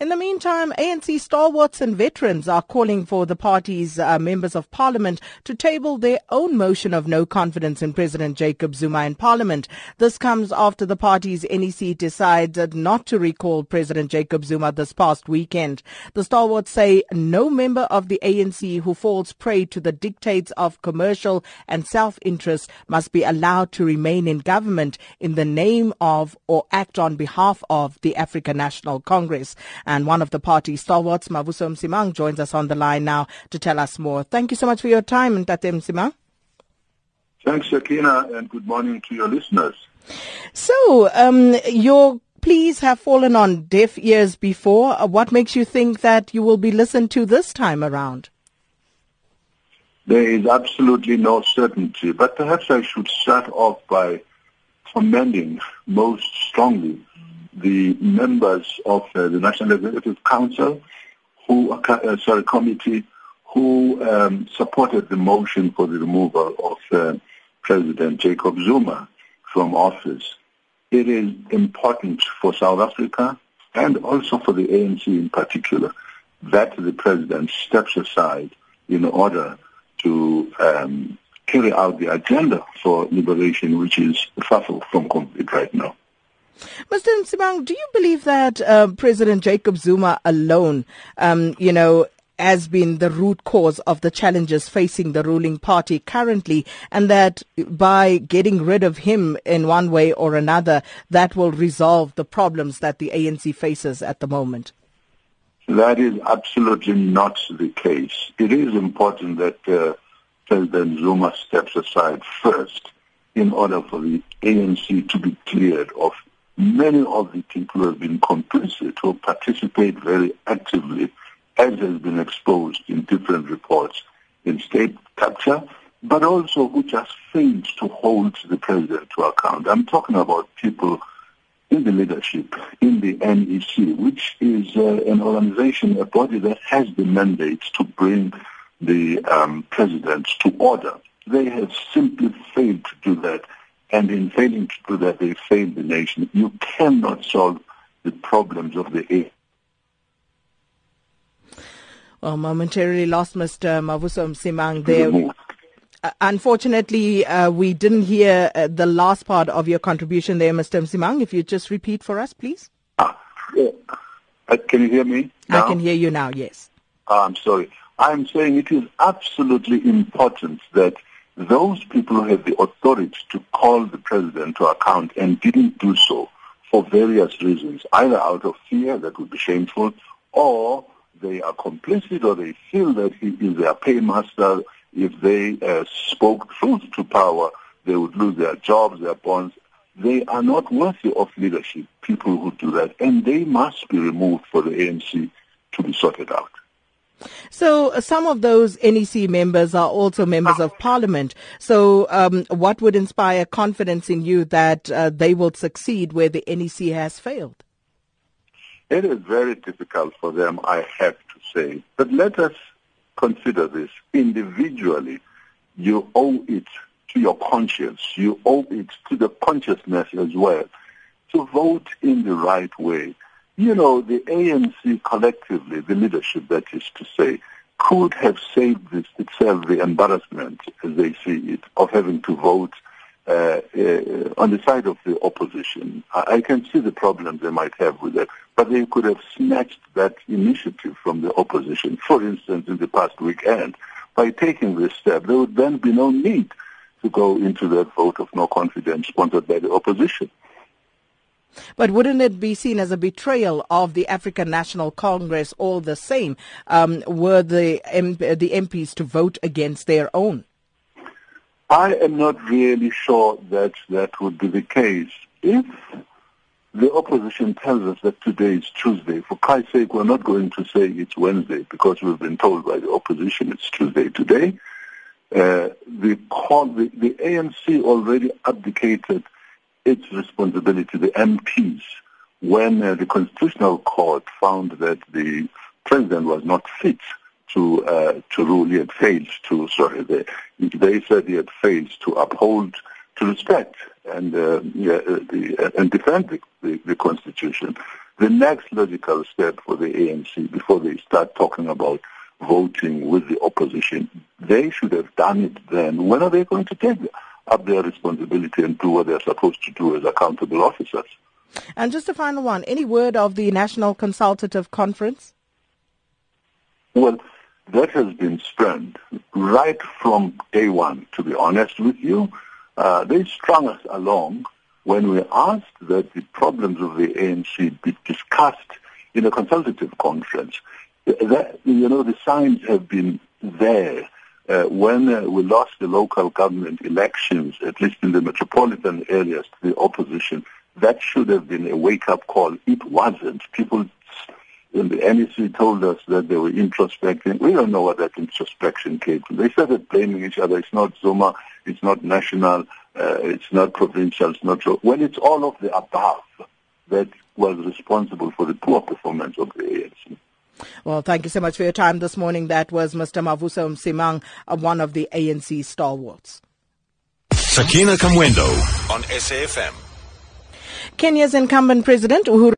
In the meantime, ANC stalwarts and veterans are calling for the party's members of Parliament to table their own motion of no confidence in President Jacob Zuma in Parliament. This comes after the party's NEC decided not to recall President Jacob Zuma this past weekend. The stalwarts say no member of the ANC who falls prey to the dictates of commercial and self-interest must be allowed to remain in government in the name of or act on behalf of the African National Congress. And one of the party's stalwarts, Mavuso Msimang, joins us on the line now to tell us more. Thank you so much for your time, Ntate Msimang. Thanks, Sakina, and good morning to your listeners. So, your pleas have fallen on deaf ears before. What makes you think that you will be listened to this time around? There is absolutely no certainty, but perhaps I should start off by commending most strongly the members of the National Executive Council committee who supported the motion for the removal of President Jacob Zuma from office. It is important for South Africa and also for the ANC in particular that the president steps aside in order to carry out the agenda for liberation, which is far from complete right now. Mr. Msimang, do you believe that President Jacob Zuma alone, has been the root cause of the challenges facing the ruling party currently, and that by getting rid of him in one way or another, that will resolve the problems that the ANC faces at the moment? That is absolutely not the case. It is important that President Zuma steps aside first in order for the ANC to be cleared of many of the people who have been complicit, who participate very actively, as has been exposed in different reports, in state capture, but also who just failed to hold the president to account. I'm talking about people in the leadership, in the NEC, which is an organization, a body that has the mandate to bring the president to order. They have simply failed to do that. And in failing to do that, they failed the nation. You cannot solve the problems of the ANC. Well, momentarily lost Mr. Mavuso Msimang there. Unfortunately, we didn't hear the last part of your contribution there, Mr. Msimang. If you just repeat for us, please. Can you hear me now? I can hear you now, yes. I'm sorry. I'm saying it is absolutely important that those people who have the authority to call the president to account and didn't do so for various reasons, either out of fear, that would be shameful, or they are complicit or they feel that he is their paymaster. If they spoke truth to power, they would lose their jobs, their bonds. They are not worthy of leadership, people who do that, and they must be removed for the ANC to be sorted out. So some of those NEC members are also members of Parliament. So what would inspire confidence in you that they will succeed where the NEC has failed? It is very difficult for them, I have to say. But let us consider this. Individually, you owe it to your conscience. You owe it to the consciousness as well to vote in the right way. You know, the ANC collectively, the leadership that is to say, could have saved itself the embarrassment, as they see it, of having to vote on the side of the opposition. I can see the problems they might have with that, but they could have snatched that initiative from the opposition. For instance, in the past weekend, by taking this step, there would then be no need to go into that vote of no confidence sponsored by the opposition. But wouldn't it be seen as a betrayal of the African National Congress all the same, were the MPs to vote against their own? I am not really sure that that would be the case. If the opposition tells us that today is Tuesday, for Christ's sake, we're not going to say it's Wednesday because we've been told by the opposition it's Tuesday today. The ANC already abdicated its responsibility, the MPs, when the Constitutional Court found that the president was not fit to rule. He had failed to, they said he had failed to uphold, to respect and defend the Constitution. The next logical step for the ANC, before they start talking about voting with the opposition, they should have done it then. When are they going to take up their responsibility and do what they're supposed to do as accountable officers? And just a final one, any word of the National Consultative Conference? Well, that has been spurned right from day one, to be honest with you. They strung us along when we asked that the problems of the ANC be discussed in a consultative conference. That, you know, the signs have been there. When we lost the local government elections, at least in the metropolitan areas, to the opposition, that should have been a wake-up call. It wasn't. People in the NEC told us that they were introspecting. We don't know what that introspection came to. They started blaming each other. It's not Zuma. It's not national. It's not provincial. It's not... When it's all of the above that was responsible for the poor performance of the ANC. Well, thank you so much for your time this morning. That was Mr. Mavuso Msimang, one of the ANC stalwarts. Sakina Kamwendo on SAFM. Kenya's incumbent president, Uhuru.